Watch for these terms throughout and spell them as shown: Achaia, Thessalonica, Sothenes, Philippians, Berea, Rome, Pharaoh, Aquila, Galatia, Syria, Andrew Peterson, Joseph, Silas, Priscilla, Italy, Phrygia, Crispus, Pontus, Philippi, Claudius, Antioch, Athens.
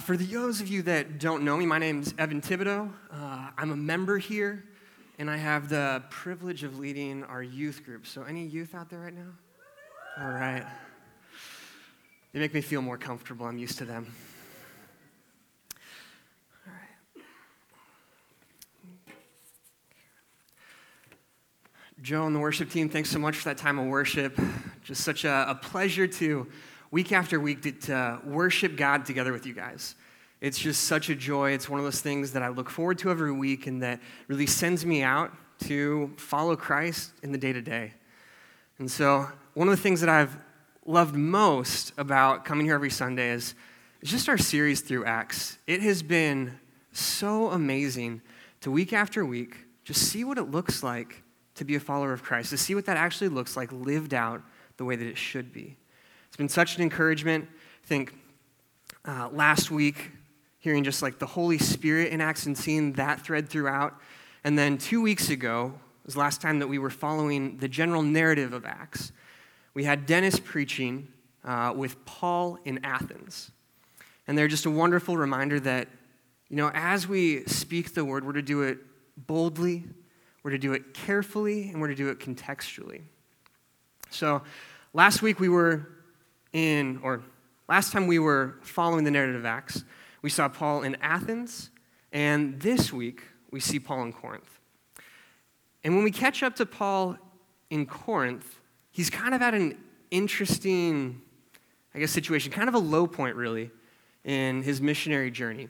For those of you that don't know me, my name's Evan Thibodeau. I'm a member here, and I have the privilege of leading our youth group. So any youth out there right now? All right. They make me feel more comfortable. I'm used to them. All right. Joe and the worship team, thanks so much for that time of worship. Just such a pleasure to week after week to worship God together with you guys. It's just such a joy. It's one of those things that I look forward to every week and that really sends me out to follow Christ in the day-to-day. And so one of the things that I've loved most about coming here every Sunday is just our series through Acts. It has been so amazing to week after week just see what it looks like to be a follower of Christ, to see what that actually looks like lived out the way that it should be. It's been such an encouragement. I think last week, hearing just like the Holy Spirit in Acts and seeing that thread throughout. And then 2 weeks ago was the last time that we were following the general narrative of Acts. We had Dennis preaching with Paul in Athens. And they're just a wonderful reminder that, you know, as we speak the word, we're to do it boldly, we're to do it carefully, and we're to do it contextually. So last week we were last time we were following the narrative of Acts, we saw Paul in Athens, and this week we see Paul in Corinth. And when we catch up to Paul in Corinth, he's kind of at an interesting, situation, kind of a low point, really, in his missionary journey.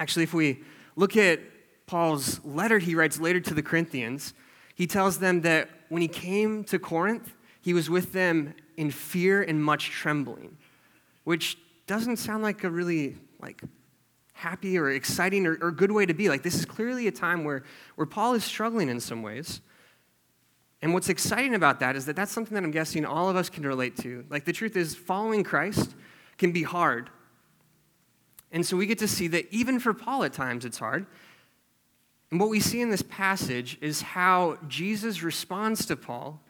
Actually, if we look at Paul's letter he writes later to the Corinthians, he tells them that when he came to Corinth, he was with them in fear and much trembling, which doesn't sound like a really happy or exciting or good way to be. This is clearly a time where Paul is struggling in some ways. And what's exciting about that is that that's something that I'm guessing all of us can relate to. The truth is, following Christ can be hard. And so we get to see that even for Paul at times it's hard. And what we see in this passage is how Jesus responds to Paul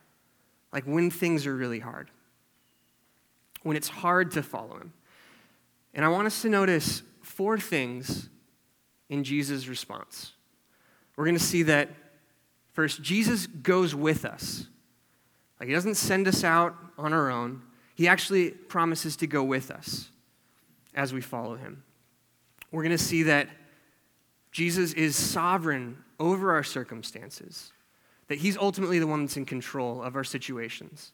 when things are really hard, when it's hard to follow him. And I want us to notice four things in Jesus' response. We're going to see that, first, Jesus goes with us. He doesn't send us out on our own. He actually promises to go with us as we follow him. We're going to see that Jesus is sovereign over our circumstances, that he's ultimately the one that's in control of our situations.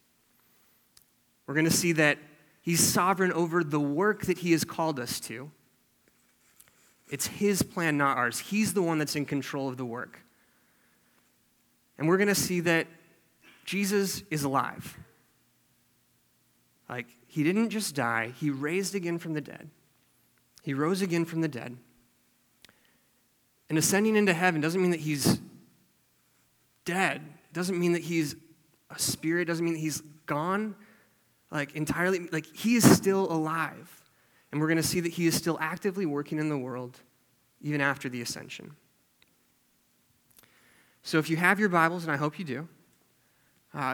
We're going to see that he's sovereign over the work that he has called us to. It's his plan, not ours. He's the one that's in control of the work. And we're going to see that Jesus is alive. He didn't just die. He raised again from the dead. He rose again from the dead. And ascending into heaven doesn't mean that he's dead. Doesn't mean that he's a spirit. Doesn't mean that he's gone entirely. He is still alive. And we're going to see that he is still actively working in the world even after the ascension. So if you have your Bibles, and I hope you do,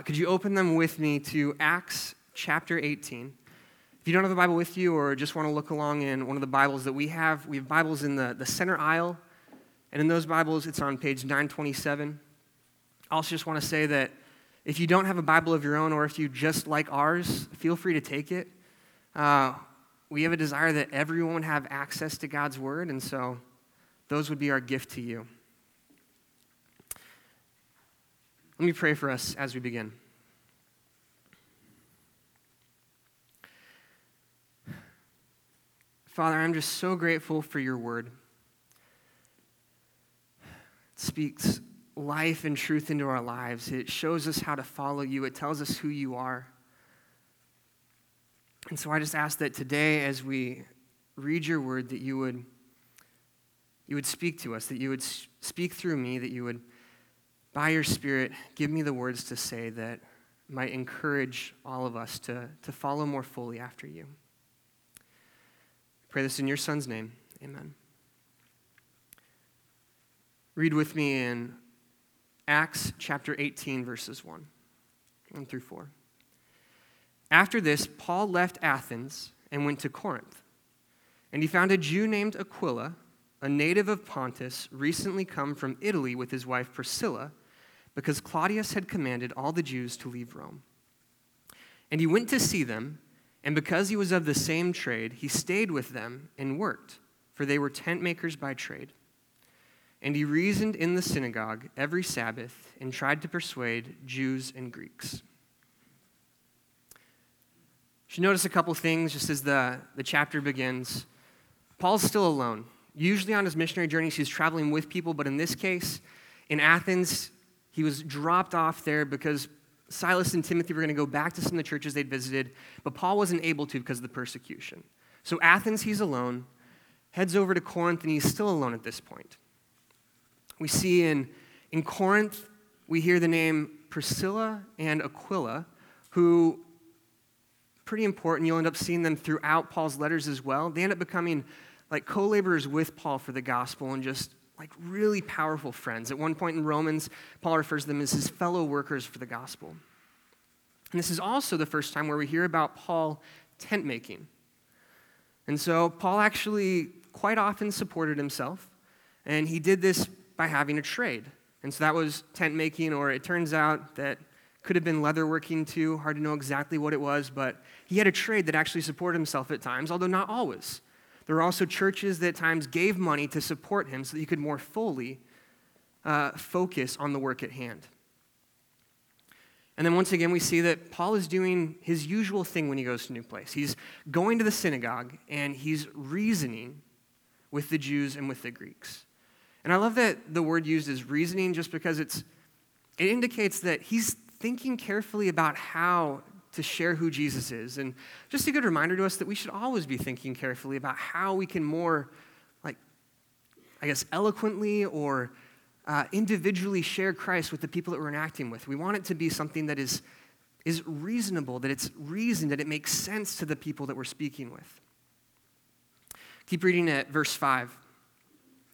could you open them with me to Acts chapter 18? If you don't have a Bible with you or just want to look along in one of the Bibles that we have Bibles in the center aisle. And in those Bibles, it's on page 927. I also just want to say that if you don't have a Bible of your own or if you just like ours, feel free to take it. We have a desire that everyone would have access to God's Word, and so those would be our gift to you. Let me pray for us as we begin. Father, I'm just so grateful for your Word. It speaks life and truth into our lives. It shows us how to follow you. It tells us who you are. And so I just ask that today as we read your word that you would speak to us, that you would speak through me, that you would, by your Spirit, give me the words to say that might encourage all of us to follow more fully after you. I pray this in your Son's name. Amen. Read with me in Acts chapter 18, verses 1 through 4. After this, Paul left Athens and went to Corinth. And he found a Jew named Aquila, a native of Pontus, recently come from Italy with his wife Priscilla, because Claudius had commanded all the Jews to leave Rome. And he went to see them, and because he was of the same trade, he stayed with them and worked, for they were tent makers by trade. And he reasoned in the synagogue every Sabbath and tried to persuade Jews and Greeks. You should notice a couple things just as the chapter begins. Paul's still alone. Usually on his missionary journeys, he's traveling with people, but in this case, in Athens, he was dropped off there because Silas and Timothy were going to go back to some of the churches they'd visited, but Paul wasn't able to because of the persecution. So Athens, he's alone, heads over to Corinth, and he's still alone at this point. We see in Corinth, we hear the name Priscilla and Aquila, who, pretty important, you'll end up seeing them throughout Paul's letters as well. They end up becoming like co-laborers with Paul for the gospel and just like really powerful friends. At one point in Romans, Paul refers to them as his fellow workers for the gospel. And this is also the first time where we hear about Paul tent making. And so Paul actually quite often supported himself, and he did this by having a trade. And so that was tent making, or it turns out that could have been leather working too, hard to know exactly what it was, but he had a trade that actually supported himself at times, although not always. There were also churches that at times gave money to support him so that he could more fully focus on the work at hand. And then once again, we see that Paul is doing his usual thing when he goes to a new place. He's going to the synagogue, and he's reasoning with the Jews and with the Greeks. And I love that the word used is reasoning just because it indicates that he's thinking carefully about how to share who Jesus is. And just a good reminder to us that we should always be thinking carefully about how we can more, eloquently or individually share Christ with the people that we're interacting with. We want it to be something that is reasonable, that it's reasoned, that it makes sense to the people that we're speaking with. Keep reading at verse 5.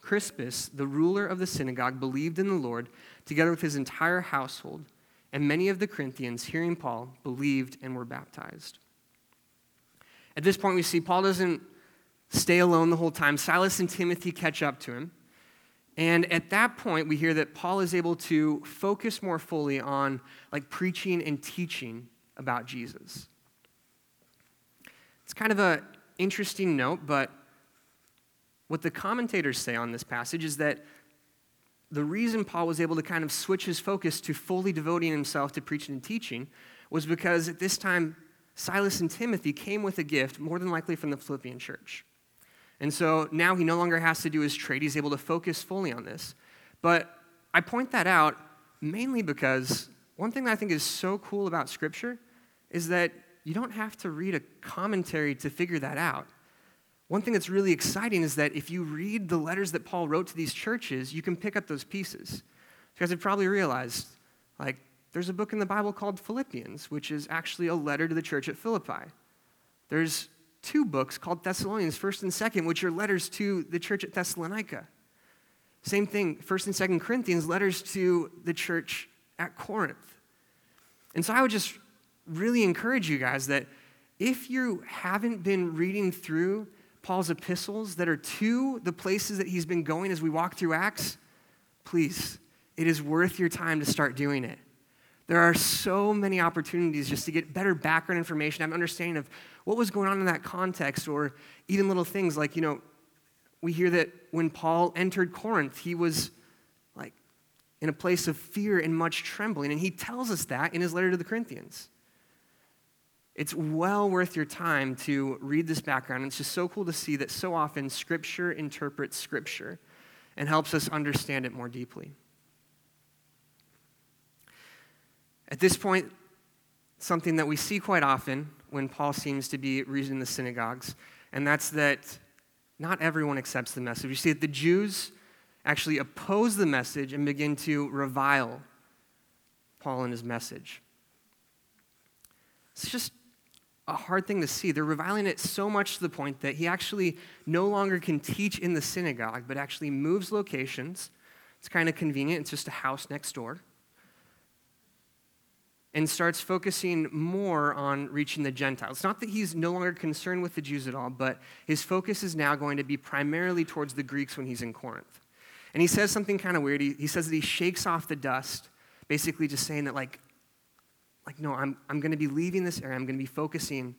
Crispus, the ruler of the synagogue, believed in the Lord, together with his entire household, and many of the Corinthians, hearing Paul, believed and were baptized. At this point, we see Paul doesn't stay alone the whole time. Silas and Timothy catch up to him, and at that point, we hear that Paul is able to focus more fully on preaching and teaching about Jesus. It's kind of an interesting note, but what the commentators say on this passage is that the reason Paul was able to kind of switch his focus to fully devoting himself to preaching and teaching was because at this time, Silas and Timothy came with a gift, more than likely from the Philippian church. And so now he no longer has to do his trade. He's able to focus fully on this. But I point that out mainly because one thing that I think is so cool about Scripture is that you don't have to read a commentary to figure that out. One thing that's really exciting is that if you read the letters that Paul wrote to these churches, you can pick up those pieces. You guys have probably realized, there's a book in the Bible called Philippians, which is actually a letter to the church at Philippi. There's two books called Thessalonians, 1st and 2nd, which are letters to the church at Thessalonica. Same thing, 1st and 2nd Corinthians, letters to the church at Corinth. And so I would just really encourage you guys that if you haven't been reading through Paul's epistles that are to the places that he's been going as we walk through Acts, please, it is worth your time to start doing it. There are so many opportunities just to get better background information, have an understanding of what was going on in that context, or even little things we hear that when Paul entered Corinth, he was in a place of fear and much trembling, and he tells us that in his letter to the Corinthians. It's well worth your time to read this background. It's just so cool to see that so often Scripture interprets Scripture and helps us understand it more deeply. At this point, something that we see quite often when Paul seems to be reasoning the synagogues, and that's that not everyone accepts the message. You see that the Jews actually oppose the message and begin to revile Paul and his message. It's just a hard thing to see. They're reviling it so much to the point that he actually no longer can teach in the synagogue, but actually moves locations. It's kind of convenient. It's just a house next door. And starts focusing more on reaching the Gentiles. It's not that he's no longer concerned with the Jews at all, but his focus is now going to be primarily towards the Greeks when he's in Corinth. And he says something kind of weird. He says that he shakes off the dust, basically just saying that, like no, I'm going to be leaving this area. I'm going to be focusing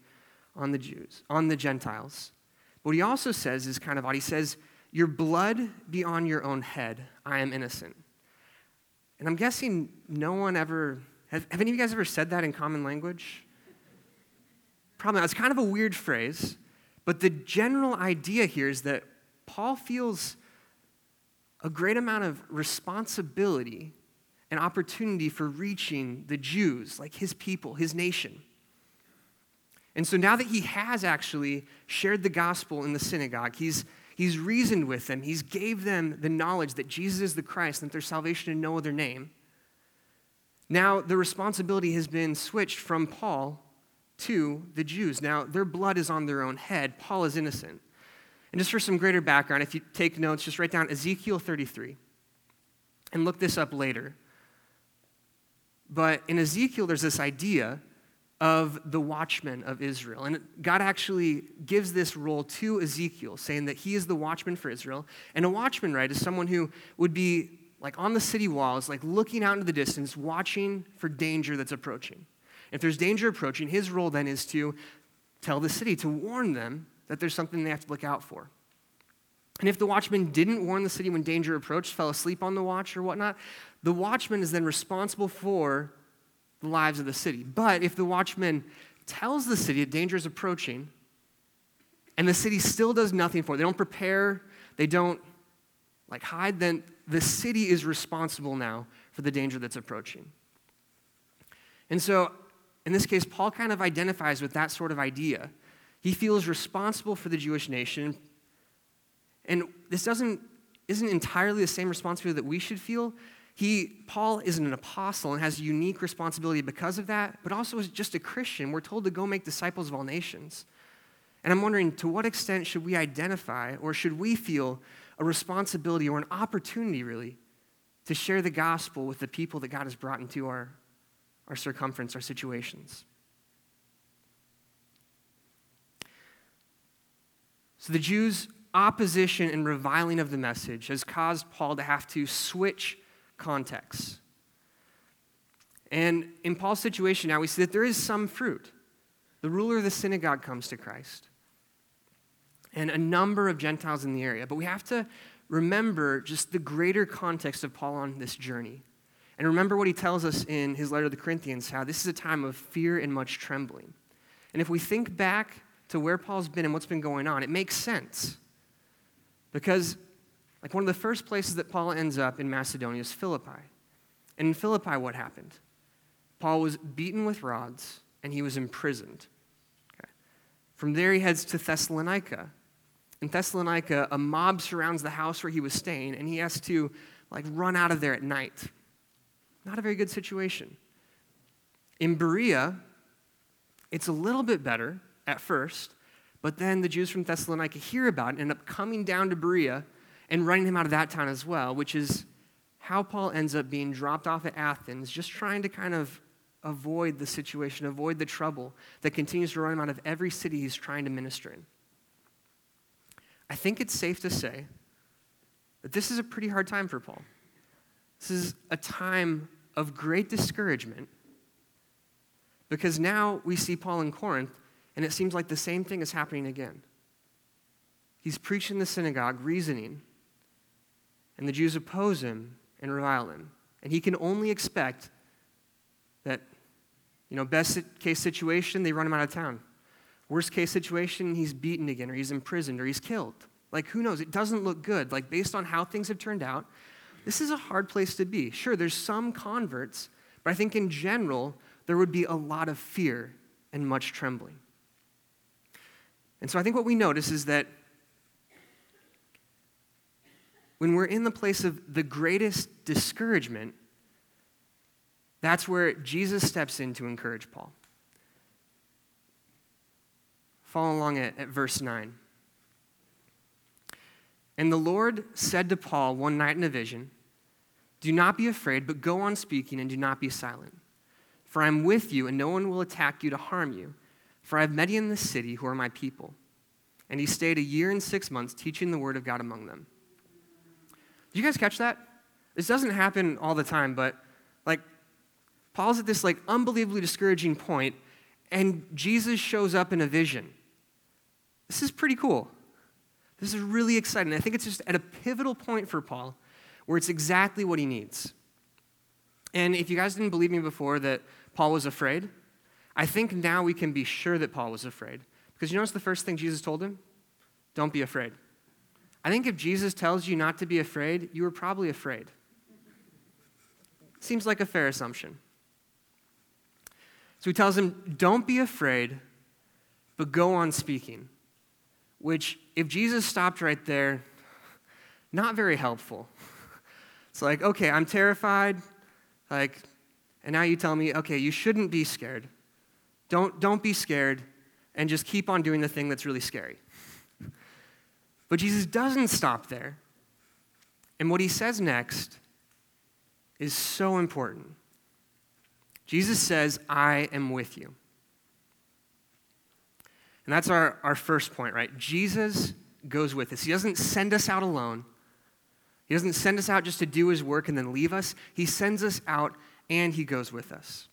on the Jews, on the Gentiles. But what he also says is kind of odd. He says, your blood be on your own head. I am innocent. And I'm guessing no one ever... Have any of you guys ever said that in common language? Probably not. It's kind of a weird phrase, but the general idea here is that Paul feels a great amount of responsibility and opportunity for reaching the Jews, like his people, his nation. And so now that he has actually shared the gospel in the synagogue, he's reasoned with them, he's gave them the knowledge that Jesus is the Christ and that there's salvation in no other name. Now, the responsibility has been switched from Paul to the Jews. Now, their blood is on their own head. Paul is innocent. And just for some greater background, if you take notes, just write down Ezekiel 33 and look this up later. But in Ezekiel, there's this idea of the watchman of Israel. And God actually gives this role to Ezekiel, saying that he is the watchman for Israel. And a watchman, right, is someone who would be like on the city walls, like looking out into the distance, watching for danger that's approaching. If there's danger approaching, his role then is to tell the city, to warn them that there's something they have to look out for. And if the watchman didn't warn the city when danger approached, fell asleep on the watch or whatnot, the watchman is then responsible for the lives of the city. But if the watchman tells the city that danger is approaching, and the city still does nothing for it, they don't prepare, they don't like hide, then the city is responsible now for the danger that's approaching. And so, in this case, Paul kind of identifies with that sort of idea. He feels responsible for the Jewish nation, and this isn't entirely the same responsibility that we should feel. Paul is an apostle and has a unique responsibility because of that, but also is just a Christian. We're told to go make disciples of all nations. And I'm wondering, to what extent should we identify, or should we feel a responsibility or an opportunity, really, to share the gospel with the people that God has brought into our circumference, our situations? So the Jews' opposition and reviling of the message has caused Paul to have to switch contexts. And in Paul's situation now, we see that there is some fruit. The ruler of the synagogue comes to Christ, and a number of Gentiles in the area. But we have to remember just the greater context of Paul on this journey. And remember what he tells us in his letter to the Corinthians, how this is a time of fear and much trembling. And if we think back to where Paul's been and what's been going on, it makes sense. Because like one of the first places that Paul ends up in Macedonia is Philippi. And in Philippi, what happened? Paul was beaten with rods, and he was imprisoned. From there, he heads to Thessalonica. In Thessalonica, a mob surrounds the house where he was staying, and he has to run out of there at night. Not a very good situation. In Berea, it's a little bit better at first, but then the Jews from Thessalonica hear about it and end up coming down to Berea and running him out of that town as well, which is how Paul ends up being dropped off at Athens, just trying to kind of avoid the situation, avoid the trouble that continues to run him out of every city he's trying to minister in. I think it's safe to say that this is a pretty hard time for Paul. This is a time of great discouragement, because now we see Paul in Corinth, and it seems like the same thing is happening again. He's preaching in the synagogue, reasoning, and the Jews oppose him and revile him. And he can only expect that, best case situation, they run him out of town. Worst case situation, he's beaten again, or he's imprisoned, or he's killed. Who knows? It doesn't look good. Based on how things have turned out, this is a hard place to be. Sure, there's some converts, but I think in general, there would be a lot of fear and much trembling. And so I think what we notice is that When we're in the place of the greatest discouragement, that's where Jesus steps in to encourage Paul. Follow along at verse 9. And the Lord said to Paul one night in a vision, "Do not be afraid, but go on speaking and do not be silent. For I am with you, and no one will attack you to harm you. For I have many in this city who are my people." And he stayed 1 year and 6 months teaching the word of God among them. Do you guys catch that? This doesn't happen all the time, but Paul's at this unbelievably discouraging point, and Jesus shows up in a vision. This is pretty cool. This is really exciting. I think it's just at a pivotal point for Paul where it's exactly what he needs. And if you guys didn't believe me before that Paul was afraid, I think now we can be sure that Paul was afraid. Because you notice the first thing Jesus told him? Don't be afraid. I think if Jesus tells you not to be afraid, you were probably afraid. Seems like a fair assumption. So he tells him, don't be afraid, but go on speaking. Which, if Jesus stopped right there, not very helpful. It's okay, I'm terrified. And now you tell me, okay, you shouldn't be scared. Don't be scared and just keep on doing the thing that's really scary. But Jesus doesn't stop there. And what he says next is so important. Jesus says, I am with you. And that's our first point, right? Jesus goes with us. He doesn't send us out alone. He doesn't send us out just to do his work and then leave us. He sends us out and he goes with us.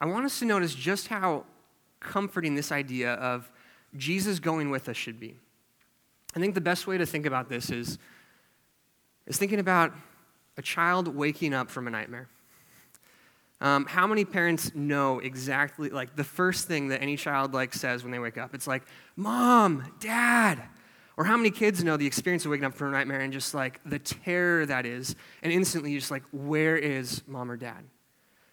I want us to notice just how comforting this idea of Jesus going with us should be. I think the best way to think about this is thinking about a child waking up from a nightmare. How many parents know exactly, the first thing that any child, says when they wake up? It's Mom, Dad. Or how many kids know the experience of waking up from a nightmare and just, the terror that is, and instantly you're just where is Mom or Dad?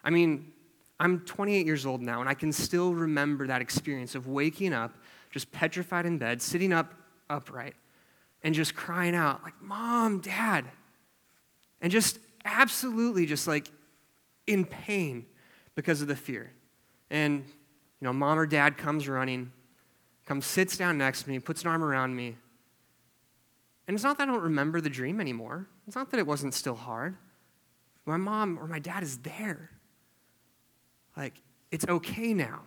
I mean, I'm 28 years old now, and I can still remember that experience of waking up, just petrified in bed, sitting up upright, and just crying out, Mom, Dad. And just absolutely just in pain because of the fear. And, Mom or Dad comes running, comes sits down next to me, puts an arm around me. And it's not that I don't remember the dream anymore. It's not that it wasn't still hard. My mom or my dad is there. It's okay now.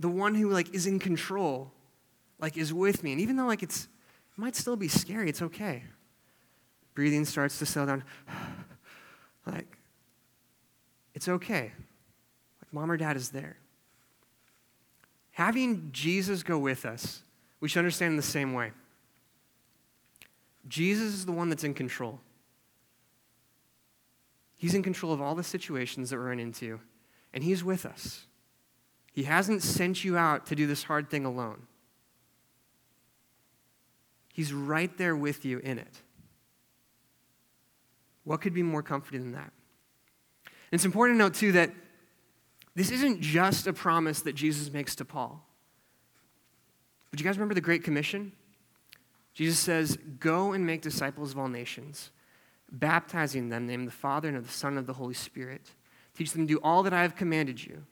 The one who, is in control, is with me. And even though, it might still be scary, it's okay. Breathing starts to settle down. It's okay. Mom or Dad is there. Having Jesus go with us, we should understand in the same way. Jesus is the one that's in control. He's in control of all the situations that we're running into, and he's with us. He hasn't sent you out to do this hard thing alone. He's right there with you in it. What could be more comforting than that? And it's important to note, too, that this isn't just a promise that Jesus makes to Paul. But you guys remember the Great Commission? Jesus says, go and make disciples of all nations, baptizing them in the name of the Father and of the Son and of the Holy Spirit. Teach them to do all that I have commanded you.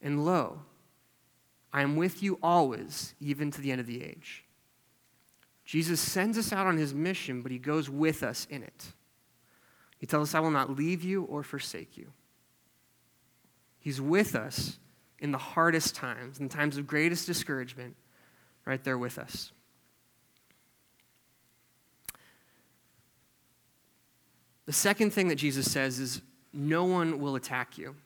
And lo, I am with you always, even to the end of the age. Jesus sends us out on his mission, but he goes with us in it. He tells us, I will not leave you or forsake you. He's with us in the hardest times, in times of greatest discouragement, right there with us. The second thing that Jesus says is, no one will attack you.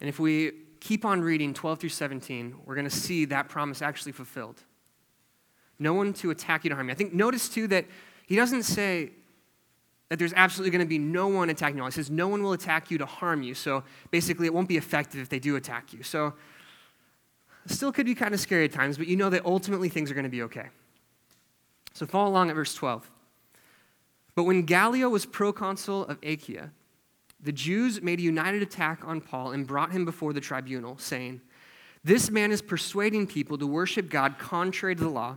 And if we keep on reading 12 through 17, we're going to see that promise actually fulfilled. No one to attack you to harm you. I think notice, too, that he doesn't say that there's absolutely going to be no one attacking you. He says no one will attack you to harm you. So basically, it won't be effective if they do attack you. So still could be kind of scary at times, but you know that ultimately things are going to be okay. So follow along at verse 12. But when Gallio was proconsul of Achaia, the Jews made a united attack on Paul and brought him before the tribunal, saying, This man is persuading people to worship God contrary to the law.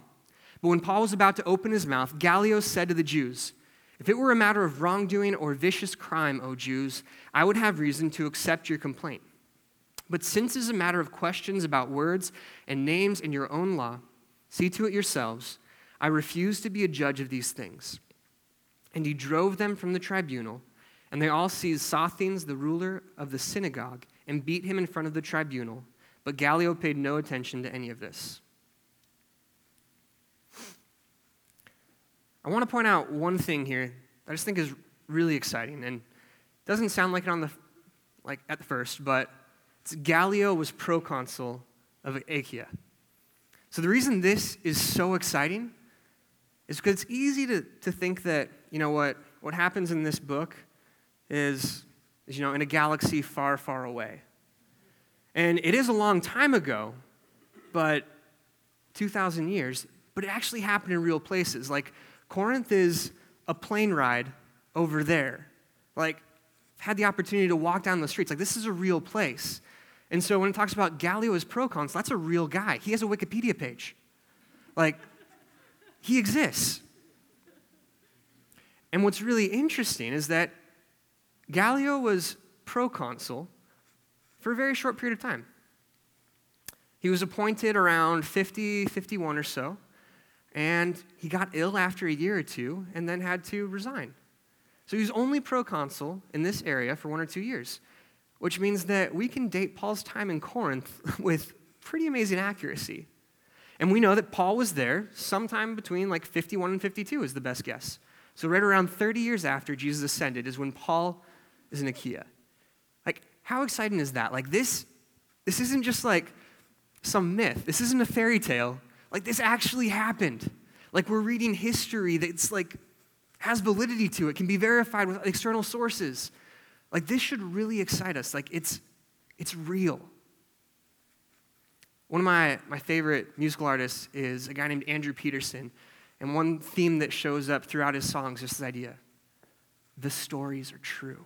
But when Paul was about to open his mouth, Gallio said to the Jews, "If it were a matter of wrongdoing or vicious crime, O Jews, I would have reason to accept your complaint. But since it is a matter of questions about words and names in your own law, see to it yourselves. I refuse to be a judge of these things." And he drove them from the tribunal, and they all seized Sothenes, the ruler of the synagogue, and beat him in front of the tribunal. But Gallio paid no attention to any of this. I want to point out one thing here that I just think is really exciting, and it doesn't sound like it on the like at first, but it's Gallio was proconsul of Achaia. So the reason this is so exciting is because it's easy to think that, you know, what happens in this book is, you know, in a galaxy far, far away. And it is a long time ago, but 2,000 years, but it actually happened in real places. Like, Corinth is a plane ride over there. Like, I've had the opportunity to walk down the streets. Like, this is a real place. And so when it talks about Gallio as proconsul, that's a real guy. He has a Wikipedia page. Like, he exists. And what's really interesting is that Gallio was proconsul for a very short period of time. He was appointed around 50, 51 or so, and he got ill after a year or two and then had to resign. So he was only proconsul in this area for 1 or 2 years, which means that we can date Paul's time in Corinth with pretty amazing accuracy. And we know that Paul was there sometime between like 51 and 52 is the best guess. So right around 30 years after Jesus ascended is when Paul is in Achaia. Like, how exciting is that? Like, this isn't just like some myth. This isn't a fairy tale. Like, this actually happened. Like, we're reading history that's like has validity to it, can be verified with external sources. Like, this should really excite us. Like, it's real. One of my favorite musical artists is a guy named Andrew Peterson, and one theme that shows up throughout his songs is this idea: the stories are true.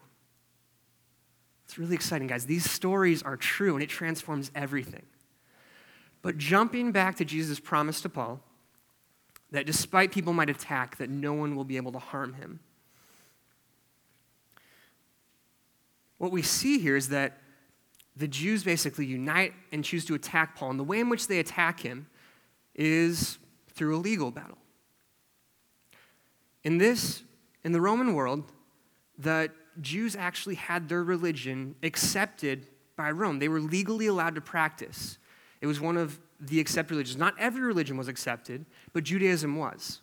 It's really exciting, guys. These stories are true, and it transforms everything. But jumping back to Jesus' promise to Paul, that despite people might attack, that no one will be able to harm him. What we see here is that the Jews basically unite and choose to attack Paul, and the way in which they attack him is through a legal battle. In the Roman world, the Jews actually had their religion accepted by Rome. They were legally allowed to practice. It was one of the accepted religions. Not every religion was accepted, but Judaism was.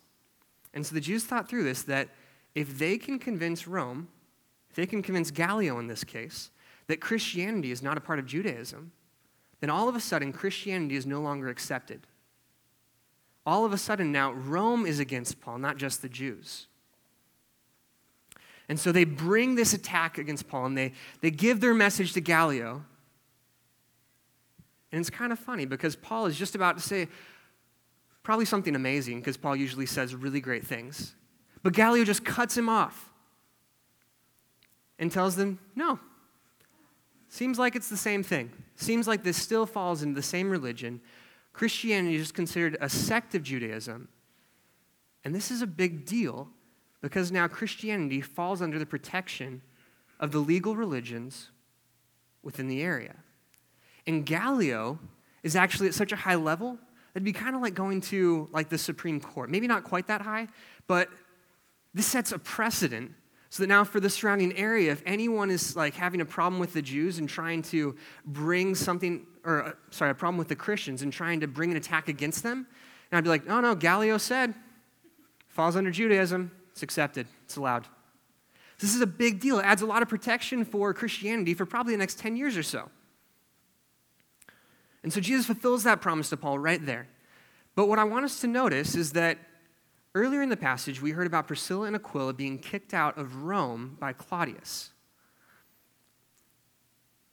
And so the Jews thought through this, that if they can convince Rome, if they can convince Gallio in this case, that Christianity is not a part of Judaism, then all of a sudden Christianity is no longer accepted. All of a sudden now Rome is against Paul, not just the Jews. And so they bring this attack against Paul, and they give their message to Gallio. And it's kind of funny because Paul is just about to say probably something amazing, because Paul usually says really great things. But Gallio just cuts him off and tells them, no, seems like it's the same thing. Seems like this still falls into the same religion. Christianity is considered a sect of Judaism. And this is a big deal because now Christianity falls under the protection of the legal religions within the area. And Gallio is actually at such a high level that it'd be kind of like going to like the Supreme Court. Maybe not quite that high, but this sets a precedent so that now for the surrounding area, if anyone is like having a problem with the Jews and trying to bring something, a problem with the Christians and trying to bring an attack against them, and I'd be like, oh no, Gallio said, falls under Judaism, it's accepted, it's allowed. This is a big deal. It adds a lot of protection for Christianity for probably the next 10 years or so. And so Jesus fulfills that promise to Paul right there. But what I want us to notice is that earlier in the passage, we heard about Priscilla and Aquila being kicked out of Rome by Claudius.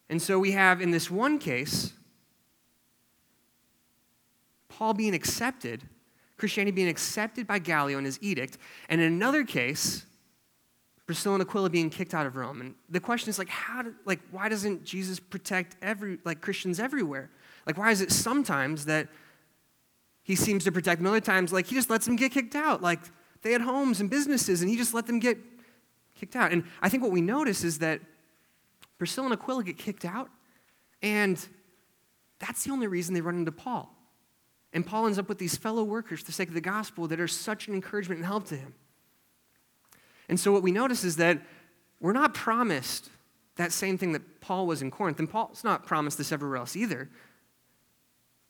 And so we have, in this one case, Paul being accepted, Christianity being accepted by Gallio in his edict, and in another case, Priscilla and Aquila being kicked out of Rome. And the question is, why doesn't Jesus protect Christians everywhere? Like, why is it sometimes that he seems to protect them, other times, like, he just lets them get kicked out? Like, they had homes and businesses, and he just let them get kicked out. And I think what we notice is that Priscilla and Aquila get kicked out, and that's the only reason they run into Paul. And Paul ends up with these fellow workers for the sake of the gospel that are such an encouragement and help to him. And so what we notice is that we're not promised that same thing that Paul was in Corinth, and Paul's not promised this everywhere else either.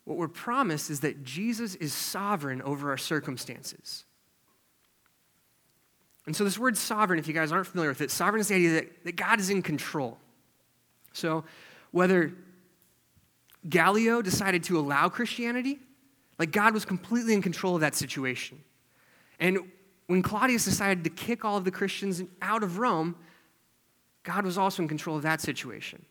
What we're promised is that Jesus is sovereign over our circumstances. And so this word sovereign, if you guys aren't familiar with it, sovereign is the idea that God is in control. So whether Gallio decided to allow Christianity, like, God was completely in control of that situation. And when Claudius decided to kick all of the Christians out of Rome, God was also in control of that situation.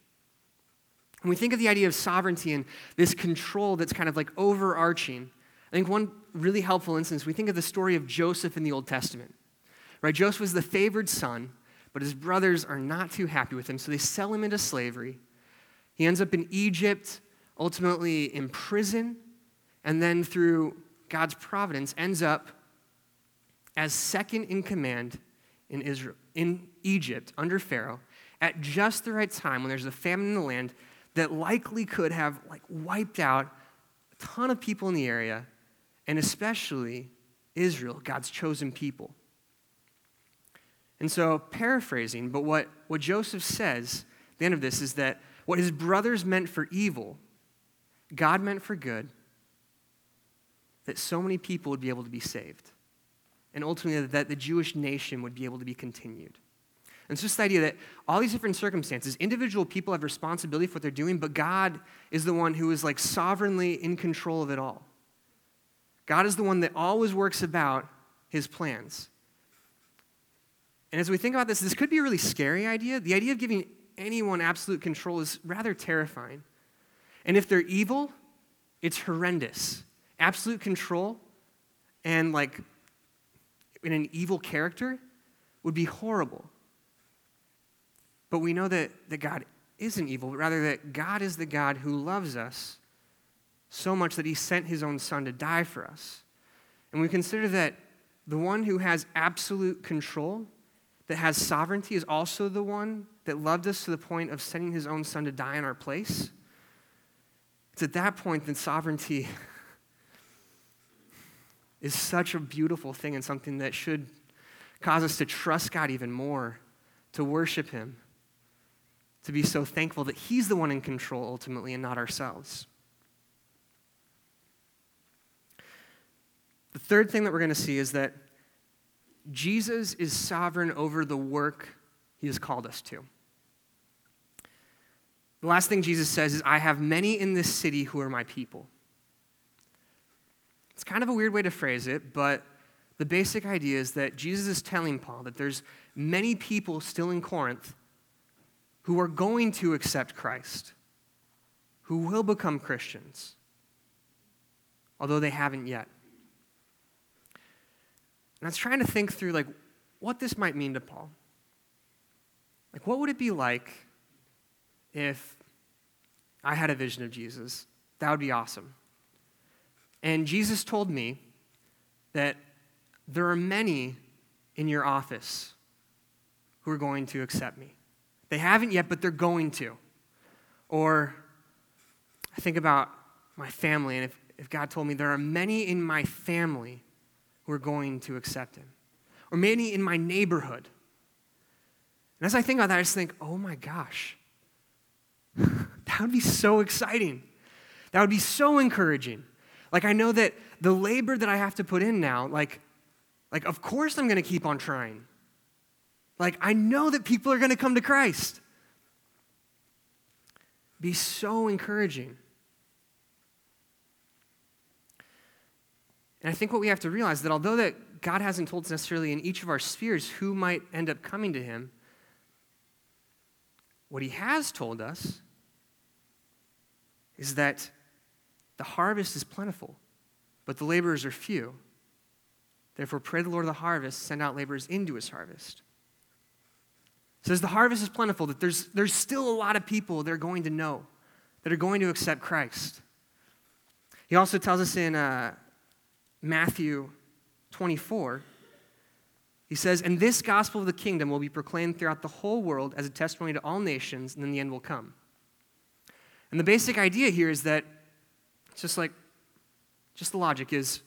When we think of the idea of sovereignty and this control that's kind of like overarching, I think one really helpful instance, we think of the story of Joseph in the Old Testament. Right? Joseph was the favored son, but his brothers are not too happy with him, so they sell him into slavery. He ends up in Egypt, ultimately in prison, and then through God's providence ends up as second in command in Israel, in Egypt, under Pharaoh, at just the right time when there's a famine in the land that likely could have wiped out a ton of people in the area, and especially Israel, God's chosen people. And so, paraphrasing, but what Joseph says at the end of this is that what his brothers meant for evil, God meant for good, that so many people would be able to be saved. And ultimately, that the Jewish nation would be able to be continued. And it's just the idea that all these different circumstances, individual people have responsibility for what they're doing, but God is the one who is sovereignly in control of it all. God is the one that always works about his plans. And as we think about this could be a really scary idea. The idea of giving anyone absolute control is rather terrifying. And if they're evil, it's horrendous. Absolute control and in an evil character would be horrible. But we know that God isn't evil, but rather that God is the God who loves us so much that he sent his own son to die for us. And we consider that the one who has absolute control, that has sovereignty, is also the one that loved us to the point of sending his own son to die in our place. It's at that point that sovereignty is such a beautiful thing and something that should cause us to trust God even more, to worship him, to be so thankful that he's the one in control ultimately and not ourselves. The third thing that we're going to see is that Jesus is sovereign over the work he has called us to. The last thing Jesus says is, "I have many in this city who are my people." It's kind of a weird way to phrase it, but the basic idea is that Jesus is telling Paul that there's many people still in Corinth who are going to accept Christ, who will become Christians, although they haven't yet. And I was trying to think through what this might mean to Paul. What would it be like if I had a vision of Jesus? That would be awesome. And Jesus told me that there are many in your office who are going to accept me. They haven't yet, but they're going to. Or I think about my family, and if God told me there are many in my family who are going to accept him. Or many in my neighborhood. And as I think about that, I just think, oh my gosh, that would be so exciting. That would be so encouraging. I know that the labor that I have to put in now, of course I'm going to keep on trying. I know that people are going to come to Christ. Be so encouraging. And I think what we have to realize that although that God hasn't told us necessarily in each of our spheres who might end up coming to him, what he has told us is that the harvest is plentiful, but the laborers are few. Therefore, pray the Lord of the harvest, send out laborers into his harvest. So as the harvest is plentiful, that there's still a lot of people that are going to know, that are going to accept Christ. He also tells us in Matthew 24, he says, "And this gospel of the kingdom will be proclaimed throughout the whole world as a testimony to all nations, and then the end will come." And the basic idea here is that it's just the logic is,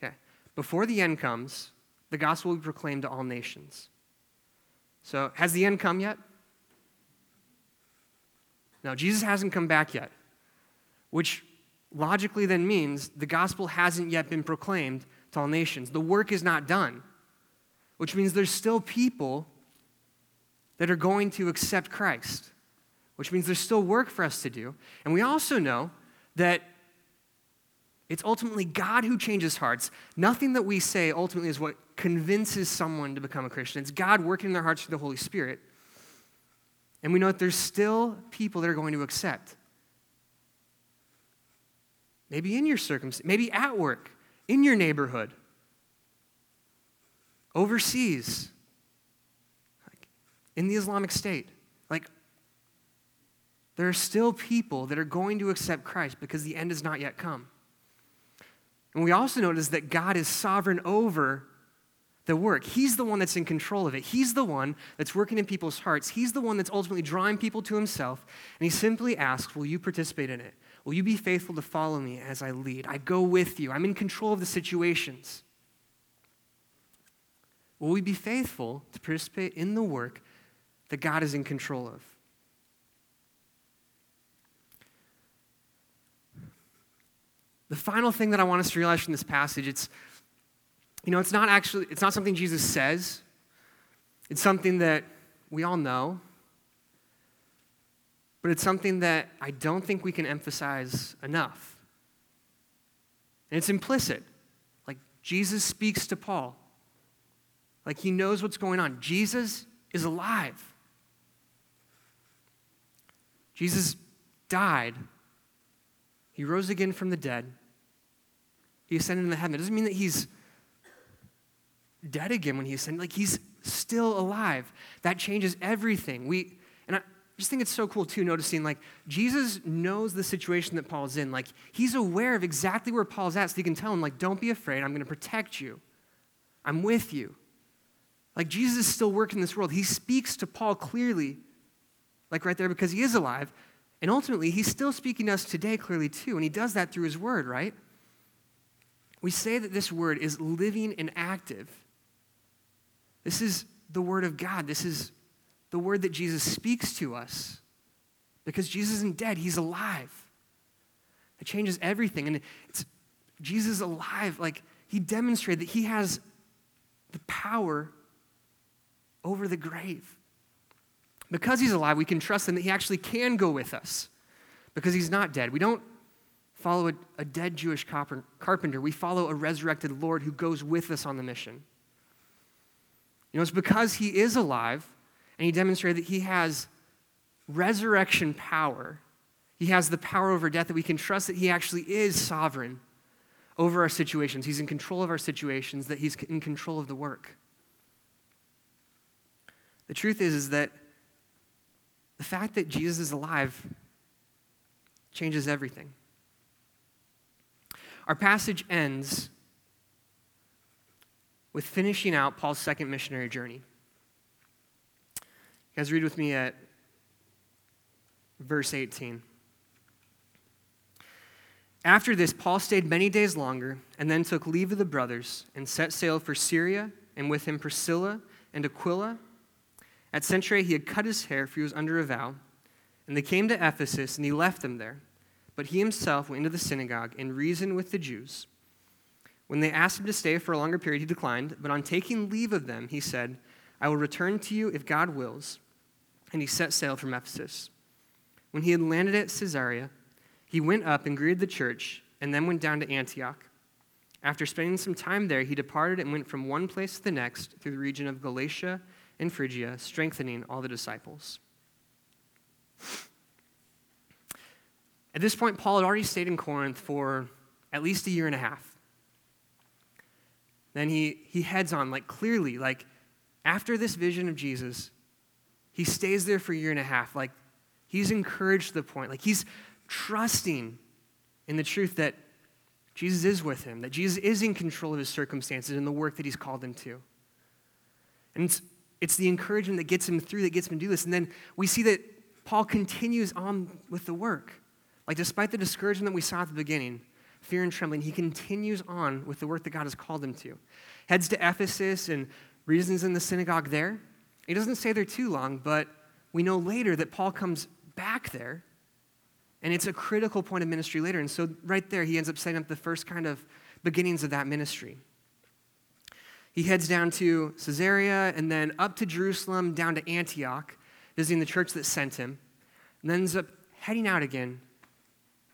okay, before the end comes, the gospel will be proclaimed to all nations. So has the end come yet? No, Jesus hasn't come back yet, which logically then means the gospel hasn't yet been proclaimed to all nations. The work is not done, which means there's still people that are going to accept Christ, which means there's still work for us to do. And we also know that it's ultimately God who changes hearts. Nothing that we say ultimately is what convinces someone to become a Christian. It's God working in their hearts through the Holy Spirit. And we know that there's still people that are going to accept. Maybe in your circumstance, maybe at work, in your neighborhood, overseas, like in the Islamic State. Like, there are still people that are going to accept Christ because the end has not yet come. And we also notice that God is sovereign over the work. He's the one that's in control of it. He's the one that's working in people's hearts. He's the one that's ultimately drawing people to himself. And he simply asks, will you participate in it? Will you be faithful to follow me as I lead? I go with you. I'm in control of the situations. Will we be faithful to participate in the work that God is in control of? The final thing that I want us to realize from this passage, it's not something Jesus says. It's something that we all know. But it's something that I don't think we can emphasize enough. And it's implicit. Like, Jesus speaks to Paul. Like, he knows what's going on. Jesus is alive. Jesus died. He rose again from the dead. He ascended into heaven. It doesn't mean that he's dead again when he ascended. Like, he's still alive. That changes everything. And I just think it's so cool, too, noticing, like, Jesus knows the situation that Paul's in. Like, he's aware of exactly where Paul's at, so he can tell him, like, don't be afraid. I'm going to protect you. I'm with you. Like, Jesus is still working in this world. He speaks to Paul clearly, like, right there, because he is alive. And ultimately, he's still speaking to us today clearly too, and he does that through his word, right? We say that this word is living and active. This is the word of God. This is the word that Jesus speaks to us. Because Jesus isn't dead, he's alive. It changes everything. And it's Jesus alive, like he demonstrated that he has the power over the grave. Because he's alive, we can trust him that he actually can go with us because he's not dead. We don't follow a dead Jewish carpenter. We follow a resurrected Lord who goes with us on the mission. You know, it's because he is alive and he demonstrated that he has resurrection power. He has the power over death that we can trust that he actually is sovereign over our situations. He's in control of our situations, that he's in control of the work. The truth is that the fact that Jesus is alive changes everything. Our passage ends with finishing out Paul's second missionary journey. You guys read with me at verse 18. After this, Paul stayed many days longer and then took leave of the brothers and set sail for Syria, and with him Priscilla and Aquila. At Centrae, he had cut his hair, for he was under a vow, and they came to Ephesus, and he left them there. But he himself went into the synagogue and reasoned with the Jews. When they asked him to stay for a longer period, he declined, but on taking leave of them, he said, I will return to you if God wills. And he set sail from Ephesus. When he had landed at Caesarea, he went up and greeted the church, and then went down to Antioch. After spending some time there, he departed and went from one place to the next through the region of Galatia in Phrygia, strengthening all the disciples. At this point, Paul had already stayed in Corinth for at least a year and a half. Then he heads on, like clearly, like after this vision of Jesus, he stays there for a year and a half. Like he's encouraged to the point, like he's trusting in the truth that Jesus is with him, that Jesus is in control of his circumstances and the work that he's called him to. And it's the encouragement that gets him through, that gets him to do this. And then we see that Paul continues on with the work. Like, despite the discouragement that we saw at the beginning, fear and trembling, he continues on with the work that God has called him to. Heads to Ephesus and reasons in the synagogue there. He doesn't stay there too long, but we know later that Paul comes back there, and it's a critical point of ministry later. And so right there, he ends up setting up the first kind of beginnings of that ministry. He heads down to Caesarea and then up to Jerusalem, down to Antioch, visiting the church that sent him, and then ends up heading out again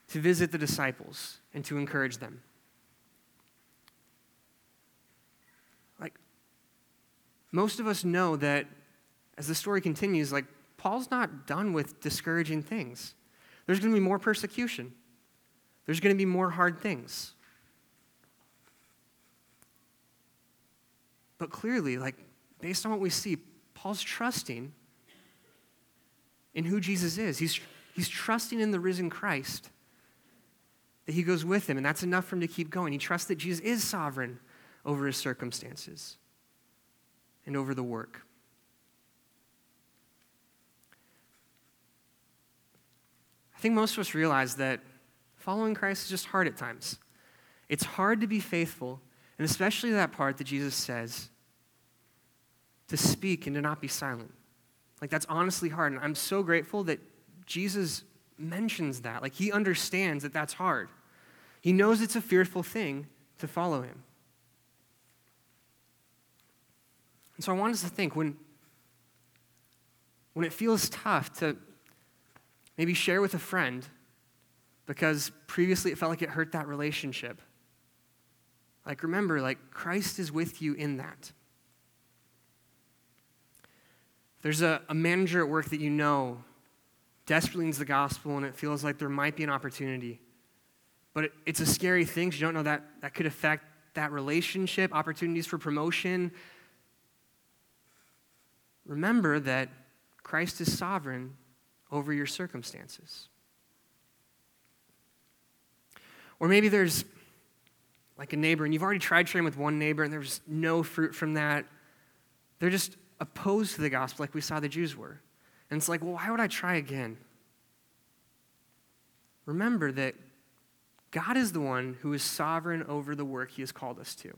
to visit the disciples and to encourage them. Like, most of us know that as the story continues, like, Paul's not done with discouraging things. There's going to be more persecution. There's going to be more hard things. But clearly, like, based on what we see, Paul's trusting in who Jesus is. He's trusting in the risen Christ, that he goes with him, and that's enough for him to keep going. He trusts that Jesus is sovereign over his circumstances and over the work. I think most of us realize that following Christ is just hard at times. It's hard to be faithful, and especially that part that Jesus says, to speak and to not be silent. Like, that's honestly hard, and I'm so grateful that Jesus mentions that. Like, he understands that that's hard. He knows it's a fearful thing to follow him. And so I want us to think, when it feels tough to maybe share with a friend because previously it felt like it hurt that relationship, like, remember, like, Christ is with you in that. There's a manager at work that you know desperately needs the gospel, and it feels like there might be an opportunity. But it's a scary thing, because you don't know that could affect that relationship, opportunities for promotion. Remember that Christ is sovereign over your circumstances. Or maybe there's like a neighbor, and you've already tried sharing with one neighbor, and there's no fruit from that. They're just opposed to the gospel, like we saw the Jews were. And it's like, well, why would I try again? Remember that God is the one who is sovereign over the work he has called us to.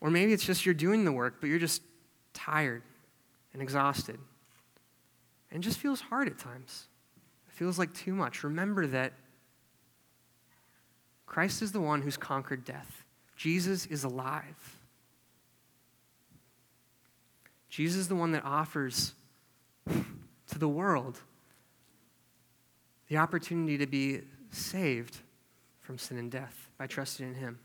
Or maybe it's just you're doing the work, but you're just tired and exhausted. And it just feels hard at times. It feels like too much. Remember that Christ is the one who's conquered death. Jesus is alive. Jesus is the one that offers to the world the opportunity to be saved from sin and death by trusting in him.